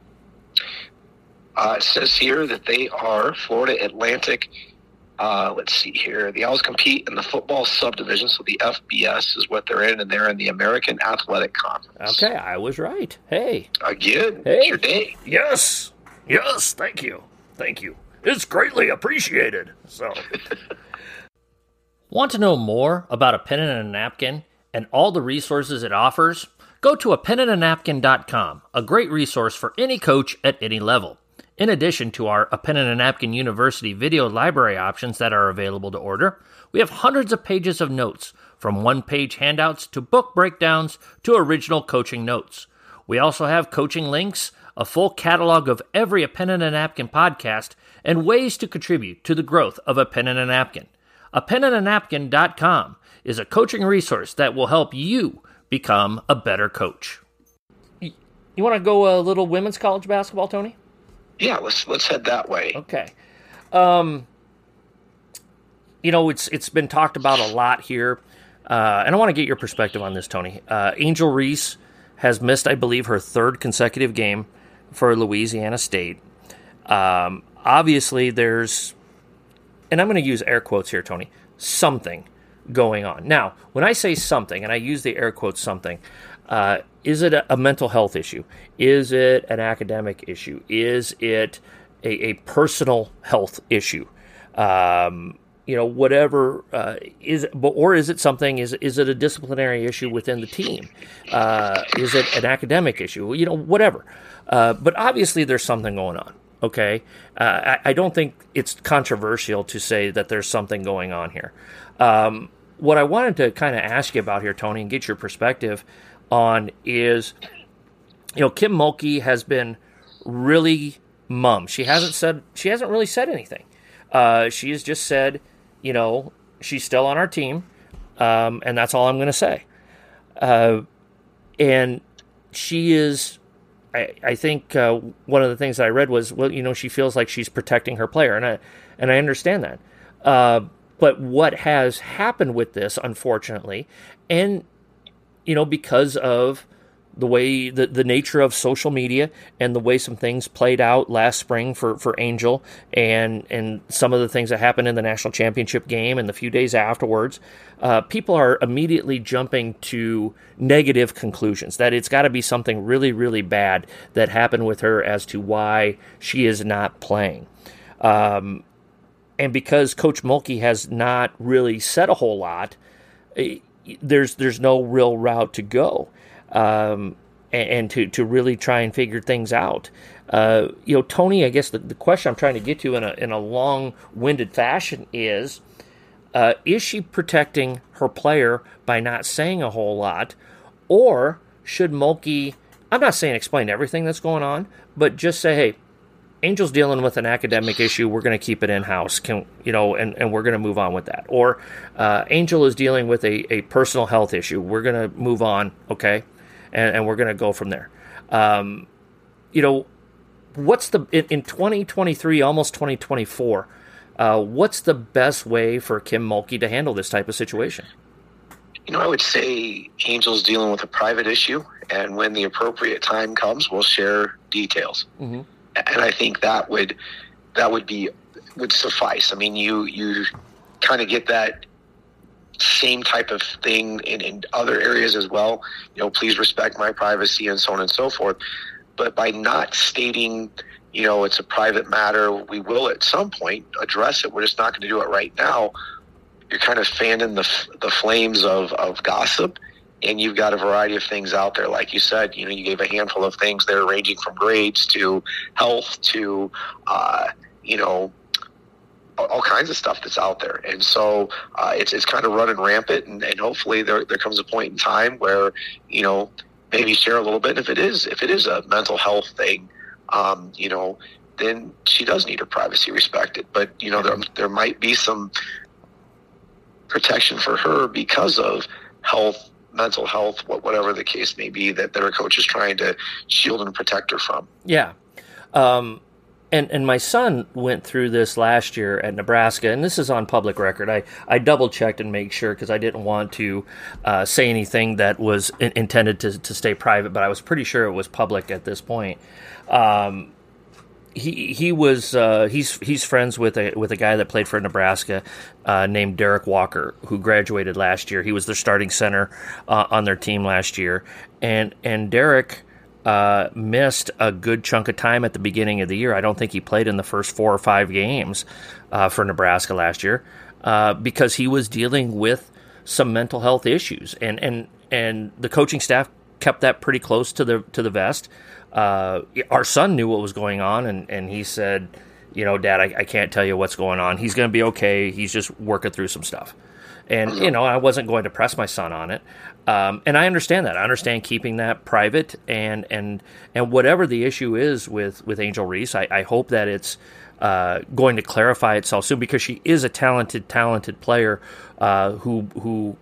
uh, it says here that they are Florida Atlantic. Uh, let's see here. The Owls compete in the football subdivision, so the F B S is what they're in, and they're in the American Athletic Conference. Okay, I was right. Hey. Again, hey. It's your day. Yes. Yes, thank you. Thank you. It's greatly appreciated. So, want to know more about A Pen and a Napkin and all the resources it offers? Go to a pen and a napkin dot com, a great resource for any coach at any level. In addition to our A Pen and a Napkin University video library options that are available to order, we have hundreds of pages of notes, from one-page handouts to book breakdowns to original coaching notes. We also have coaching links, a full catalog of every A Pen and a Napkin podcast, and ways to contribute to the growth of A Pen and a Napkin. a pen and a napkin dot com is a coaching resource that will help you become a better coach. You, you want to go a little women's college basketball, Tony? Yeah, let's let's head that way. Okay. Um, you know, it's it's been talked about a lot here, uh, and I want to get your perspective on this, Tony. Uh, Angel Reese has missed, I believe, her third consecutive game for Louisiana State. Um, obviously, there's, and I'm going to use air quotes here, Tony, something going on. Now, when I say something, and I use the air quotes something, uh, is it a, a mental health issue? Is it an academic issue? Is it a, a personal health issue? Um, you know, whatever uh, is, or is it something? Is is it a disciplinary issue within the team? Uh, is it an academic issue? You know, whatever. Uh, but obviously, there's something going on. Okay, uh, I, I don't think it's controversial to say that there's something going on here. Um, what I wanted to kind of ask you about here, Tony, and get your perspective on is, you know, Kim Mulkey has been really mum. She hasn't said she hasn't really said anything. Uh, she has just said, you know, she's still on our team, um, and that's all I'm going to say. Uh, and she is. I, I think uh, one of the things that I read was, well, you know, she feels like she's protecting her player, and I and I understand that. Uh, but what has happened with this, unfortunately, and, you know, because of the way, the, the nature of social media and the way some things played out last spring for, for Angel and, and some of the things that happened in the national championship game and the few days afterwards, uh, people are immediately jumping to negative conclusions, that it's got to be something really, really bad that happened with her as to why she is not playing. Um, and because Coach Mulkey has not really said a whole lot, there's there's no real route to go. Um, and, and to, to really try and figure things out. Uh, you know, Tony, I guess the, the question I'm trying to get to in a, in a long-winded fashion is, uh, is she protecting her player by not saying a whole lot, or should Mulkey, I'm not saying explain everything that's going on, but just say, hey, Angel's dealing with an academic issue. We're going to keep it in-house, can, you know, and, and we're going to move on with that. Or uh, Angel is dealing with a, a personal health issue. We're going to move on, okay, and, and we're going to go from there. Um, you know, what's the in, in twenty twenty-three, almost twenty twenty-four, uh, what's the best way for Kim Mulkey to handle this type of situation? You know, I would say Angel's dealing with a private issue, and when the appropriate time comes, we'll share details. Mm-hmm. And I think that would that would be would suffice. I mean, you you kind of get that same type of thing in, in other areas as well. You know, please respect my privacy and so on and so forth. But by not stating, you know, it's a private matter, we will at some point address it. We're just not going to do it right now. You're kind of fanning the the flames of, of gossip. And you've got a variety of things out there. Like you said, you know, you gave a handful of things there, ranging from grades to health to, uh, you know, all kinds of stuff that's out there. And so uh, it's it's kind of running rampant. And, and hopefully there there comes a point in time where, you know, maybe share a little bit. And if it is if it is a mental health thing, um, you know, then she does need her privacy respected. But you know, there there might be some protection for her because of health. Mental health, whatever the case may be, that their coach is trying to shield and protect her from. Yeah, um, and and my son went through this last year at Nebraska, and this is on public record. I, I double checked and made sure because I didn't want to uh, say anything that was in, intended to to stay private, but I was pretty sure it was public at this point. Um, he he was uh, he's he's friends with a with a guy that played for Nebraska uh, named Derek Walker, who graduated last year. He was their starting center uh, on their team last year, and and Derek uh, missed a good chunk of time at the beginning of the year. I don't think he played in the first four or five games uh, for Nebraska last year uh, because he was dealing with some mental health issues, and and and the coaching staff kept that pretty close to the to the vest. Uh, our son knew what was going on, and, and he said, you know, Dad, I, I can't tell you what's going on. He's going to be okay. He's just working through some stuff. And, you know, I wasn't going to press my son on it. Um, and I understand that. I understand keeping that private. And and, and whatever the issue is with, with Angel Reese, I, I hope that it's uh, going to clarify itself soon, because she is a talented, talented player uh, who who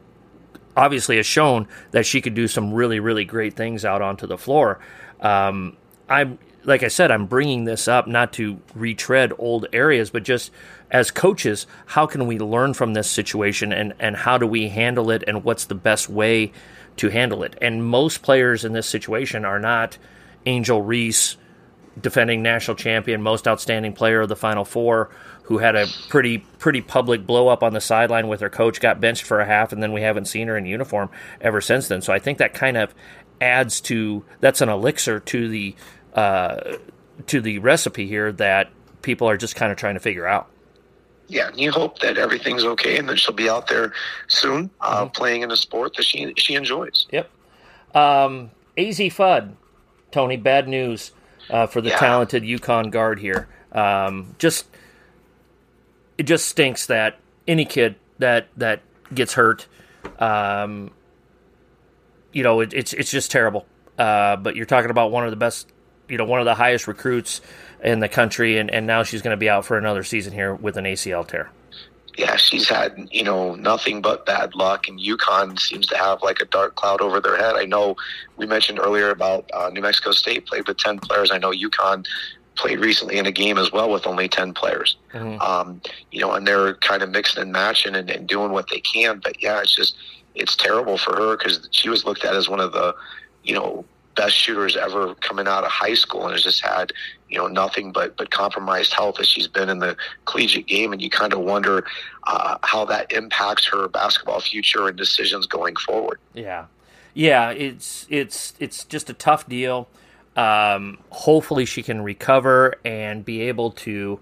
obviously has shown that she could do some really, really great things out onto the floor. Um, I'm, like I said, I'm bringing this up not to retread old areas, but just as coaches, how can we learn from this situation, and, and how do we handle it, and what's the best way to handle it? And most players in this situation are not Angel Reese, defending national champion, most outstanding player of the Final Four, who had a pretty pretty public blow up on the sideline with her coach, got benched for a half, and then we haven't seen her in uniform ever since then. So I think that kind of adds to, that's an elixir to the uh, to the recipe here that people are just kind of trying to figure out. Yeah, and you hope that everything's okay and that she'll be out there soon uh, mm-hmm. playing in a sport that she she enjoys. Yep. Um, A Z Fudd, Tony, bad news uh, for the yeah. talented UConn guard here. Um, just. It just stinks that any kid that that gets hurt, um, you know, it, it's it's just terrible. Uh, but you're talking about one of the best, you know, one of the highest recruits in the country, and, and now she's going to be out for another season here with an A C L tear. Yeah, she's had, you know, nothing but bad luck, and UConn seems to have like a dark cloud over their head. I know we mentioned earlier about uh, New Mexico State played with ten players. I know UConn played recently in a game as well with only ten players. Mm-hmm. Um, you know, and they're kind of mixing and matching and, and doing what they can. But yeah, it's just, it's terrible for her, because she was looked at as one of the, you know, best shooters ever coming out of high school, and has just had, you know, nothing but, but compromised health as she's been in the collegiate game. And you kind of wonder uh, how that impacts her basketball future and decisions going forward. Yeah. Yeah. It's, it's, it's just a tough deal. Um, hopefully she can recover and be able to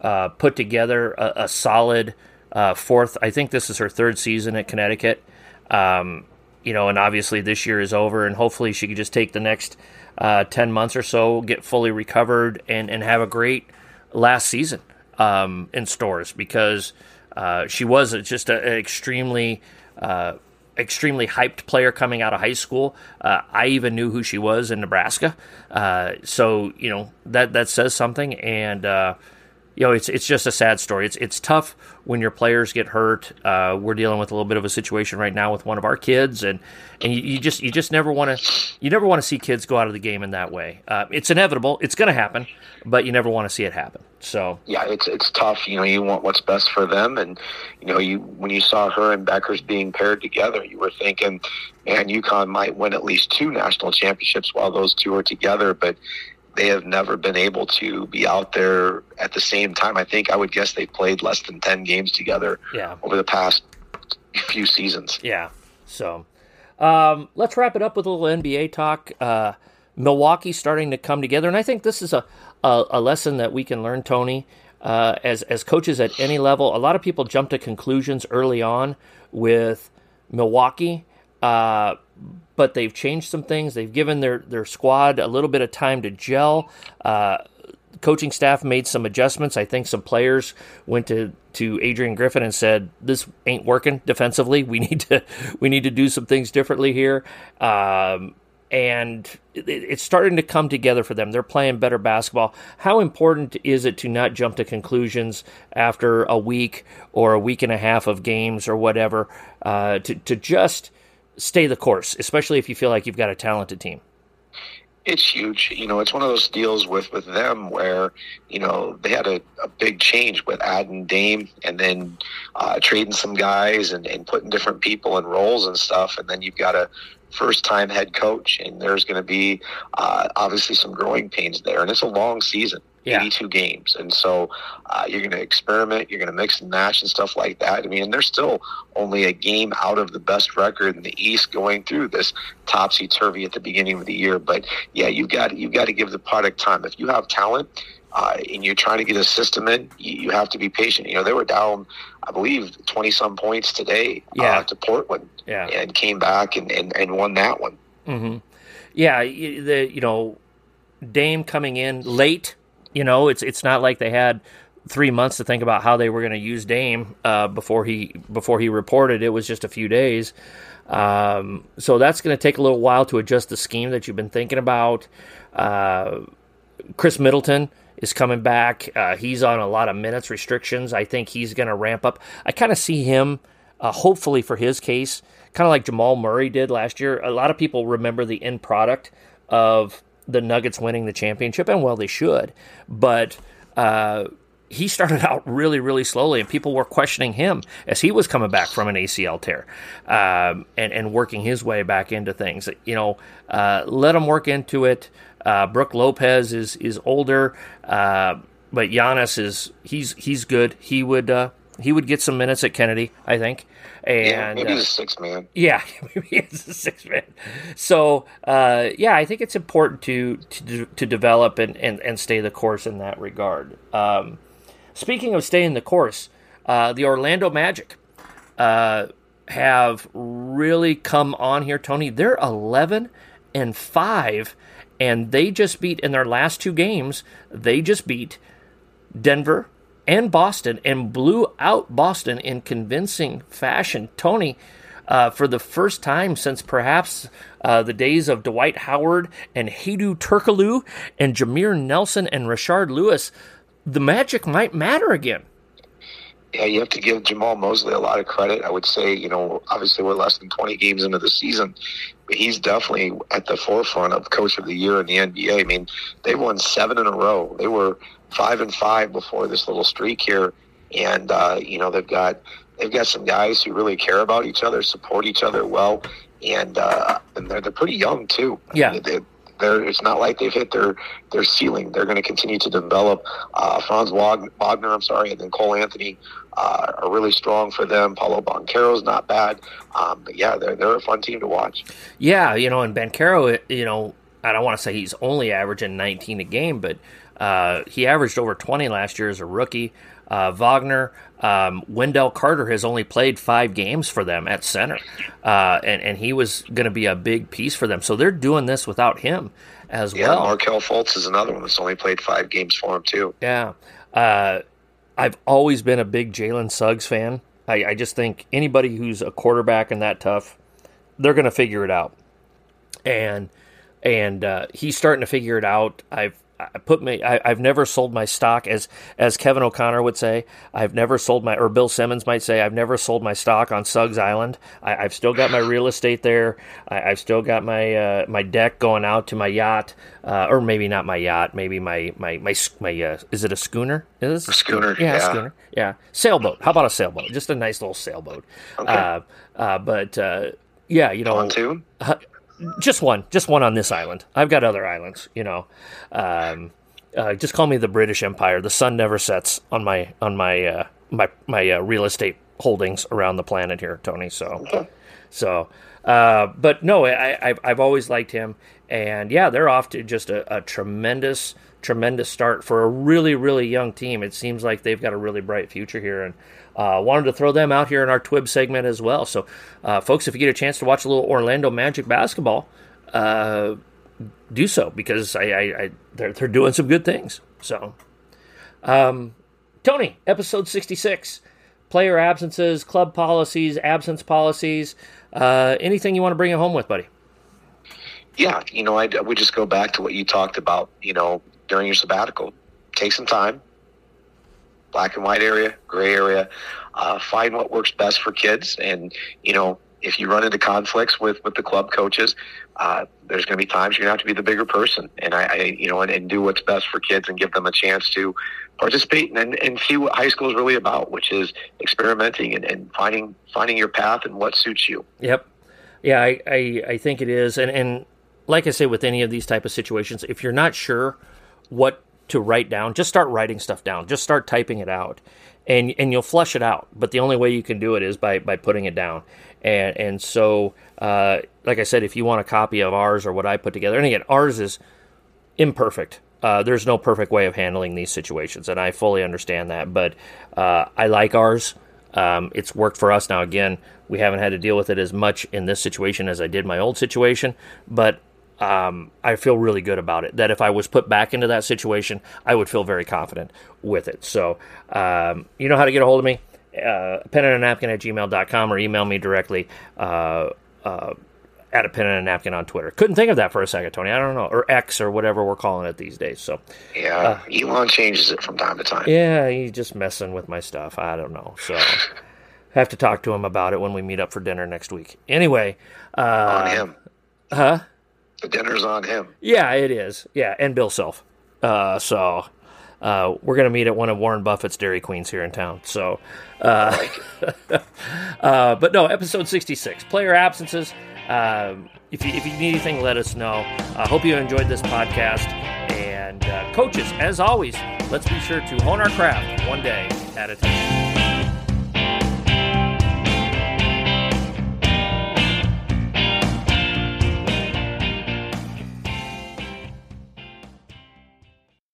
uh, put together a, a solid uh, fourth. I think this is her third season at Connecticut, um, you know, and obviously this year is over, and hopefully she can just take the next uh, ten months or so, get fully recovered, and, and have a great last season um, in stores, because uh, she was just a, an extremely uh, extremely hyped player coming out of high school. Uh, I even knew who she was in Nebraska. Uh, so, you know, that that says something. And, uh, you know, it's it's just a sad story. It's it's tough when your players get hurt. Uh, we're dealing with a little bit of a situation right now with one of our kids, and and you, you just you just never want to you never want to see kids go out of the game in that way. Uh, it's inevitable. It's going to happen, but you never want to see it happen. So yeah, it's it's tough. You know, you want what's best for them, and you know, you when you saw her and Becker's being paired together, you were thinking, man, UConn might win at least two national championships while those two are together, but they have never been able to be out there at the same time. I think I would guess they played less than ten games together yeah. over the past few seasons. Yeah. So um, let's wrap it up with a little N B A talk. Uh, Milwaukee starting to come together. And I think this is a, a, a lesson that we can learn, Tony, uh, as, as coaches at any level. A lot of people jump to conclusions early on with Milwaukee. Uh, but they've changed some things. They've given their, their squad a little bit of time to gel. Uh, coaching staff made some adjustments. I think some players went to, to Adrian Griffin and said, "This ain't working defensively. We need to we need to do some things differently here." Um, and it, it's starting to come together for them. They're playing better basketball. How important is it to not jump to conclusions after a week or a week and a half of games or whatever, uh, to to just stay the course, especially if you feel like you've got a talented team? It's huge. You know, it's one of those deals with, with them where, you know, they had a, a big change with adding Dame and then uh, trading some guys and, and putting different people in roles and stuff. And then you've got a first-time head coach, and there's going to be uh, obviously some growing pains there. And it's a long season, yeah. eighty-two games. And so uh, you're going to experiment, you're going to mix and match and stuff like that. I mean, and they're still only a game out of the best record in the East going through this topsy-turvy at the beginning of the year. But, yeah, you've got, you've got to give the product time. If you have talent uh, and you're trying to get a system in, you, you have to be patient. You know, they were down, I believe, twenty-some points today yeah. uh, to Portland yeah. and came back and, and, and won that one. Mm-hmm. Yeah, the, you know, Dame coming in late. You know, it's it's not like they had three months to think about how they were going to use Dame uh, before he before he reported. It was just a few days. Um, so that's going to take a little while to adjust the scheme that you've been thinking about. Uh, Chris Middleton is coming back. Uh, he's on a lot of minutes restrictions. I think he's going to ramp up. I kind of see him, uh, hopefully for his case, kind of like Jamal Murray did last year. A lot of people remember the end product of the Nuggets winning the championship, and well, they should, but uh, he started out really, really slowly, and people were questioning him as he was coming back from an A C L tear um, and, and working his way back into things. You know, uh, let him work into it. Uh, Brooke Lopez is is older, uh, but Giannis is he's he's good. He would uh, he would get some minutes at Kennedy, I think. And yeah, maybe he's uh, a six man. Yeah, maybe he's a six man. So uh, yeah, I think it's important to to, to develop and, and, and stay the course in that regard. Um, speaking of staying the course, uh, the Orlando Magic uh, have really come on here, Tony. They're eleven and five, and they just beat in their last two games. They just beat Denver and Boston, and blew out Boston in convincing fashion. Tony, uh, for the first time since perhaps uh, the days of Dwight Howard and Hedo Turkoglu and Jameer Nelson and Rashard Lewis, the Magic might matter again. Yeah, you have to give Jamal Mosley a lot of credit. I would say, you know, obviously we're less than twenty games into the season, but he's definitely at the forefront of Coach of the Year in the N B A. I mean, they won seven in a row. They were five and five before this little streak here, and uh, you know, they've got they've got some guys who really care about each other, support each other well, and uh, and they're they're pretty young too. Yeah. I mean, they, They're, it's not like they've hit their, their ceiling. They're going to continue to develop. Uh, Franz Wagner, I'm sorry, and then Cole Anthony uh, are really strong for them. Paolo Banchero's not bad. Um, but, yeah, they're, they're a fun team to watch. Yeah, you know, and Banchero, you know, I don't want to say he's only averaging nineteen a game, but uh, he averaged over twenty last year as a rookie. Uh, Wagner, um, Wendell Carter has only played five games for them at center, uh, and, and he was going to be a big piece for them. So they're doing this without him as yeah, well. Yeah, Markelle Fultz is another one that's only played five games for him too. Yeah. Uh, I've always been a big Jalen Suggs fan. I, I just think anybody who's a quarterback and that tough they're going to figure it out. And and uh, he's starting to figure it out. I've I put me. I, I've never sold my stock, as as Kevin O'Connor would say. I've never sold my, or Bill Simmons might say, I've never sold my stock on Suggs Island. I, I've still got my real estate there. I, I've still got my uh, my deck going out to my yacht, uh, or maybe not my yacht. Maybe my my my my. Uh, is it a schooner? Is it a schooner? Yeah, yeah. A schooner. Yeah, sailboat. How about a sailboat? Just a nice little sailboat. Okay. Uh, uh, but uh, yeah, you know. On two. Uh, Just one, just one on this island. I've got other islands, you know. Um, uh, just call me the British Empire. The sun never sets on my on my uh, my my uh, real estate holdings around the planet here, Tony. So, okay. so, uh, but no, I, I've I've always liked him, and yeah, they're off to just a, a tremendous tremendous start for a really really young team. It seems like they've got a really bright future here, and. Uh, wanted to throw them out here in our T W I B segment as well. So, uh, folks, if you get a chance to watch a little Orlando Magic basketball, uh, do so, because I, I, I they're, they're doing some good things. So, um, Tony, episode sixty-six, player absences, club policies, absence policies, uh, anything you want to bring it home with, buddy? Yeah, you know, I would just go back to what you talked about, you know, during your sabbatical. Take some time. Black and white area, gray area, uh, find what works best for kids. And, you know, if you run into conflicts with, with the club coaches, uh, there's going to be times you're going to have to be the bigger person and I, I you know, and, and do what's best for kids and give them a chance to participate and, and see what high school is really about, which is experimenting and, and finding, finding your path and what suits you. Yep. Yeah, I, I, I think it is. And, and like I say, with any of these type of situations, if you're not sure what to write down, just start writing stuff down, just start typing it out, and and you'll flush it out. But the only way you can do it is by by putting it down. And and so uh like I said, if you want a copy of ours or what I put together, and again, ours is imperfect, uh there's no perfect way of handling these situations, and I fully understand that, but uh I like ours. Um it's worked for us. Now again, we haven't had to deal with it as much in this situation as I did my old situation, but Um, I feel really good about it, that if I was put back into that situation, I would feel very confident with it. So um, you know how to get a hold of me, uh, pen and a napkin at gmail dot com, or email me directly uh, uh, at a pen and a napkin on Twitter. Couldn't think of that for a second, Tony. I don't know. Or X or whatever we're calling it these days. So yeah, uh, Elon changes it from time to time. Yeah, he's just messing with my stuff. I don't know. So have to talk to him about it when we meet up for dinner next week. Anyway. Uh, on him. Huh? The dinner's on him. Yeah, it is. Yeah, and Bill Self. Uh, so uh, we're going to meet at one of Warren Buffett's Dairy Queens here in town. So, uh, like uh, But no, episode sixty-six, player absences. Um, if, you, if you need anything, let us know. I uh, hope you enjoyed this podcast. And uh, coaches, as always, let's be sure to hone our craft one day at a time.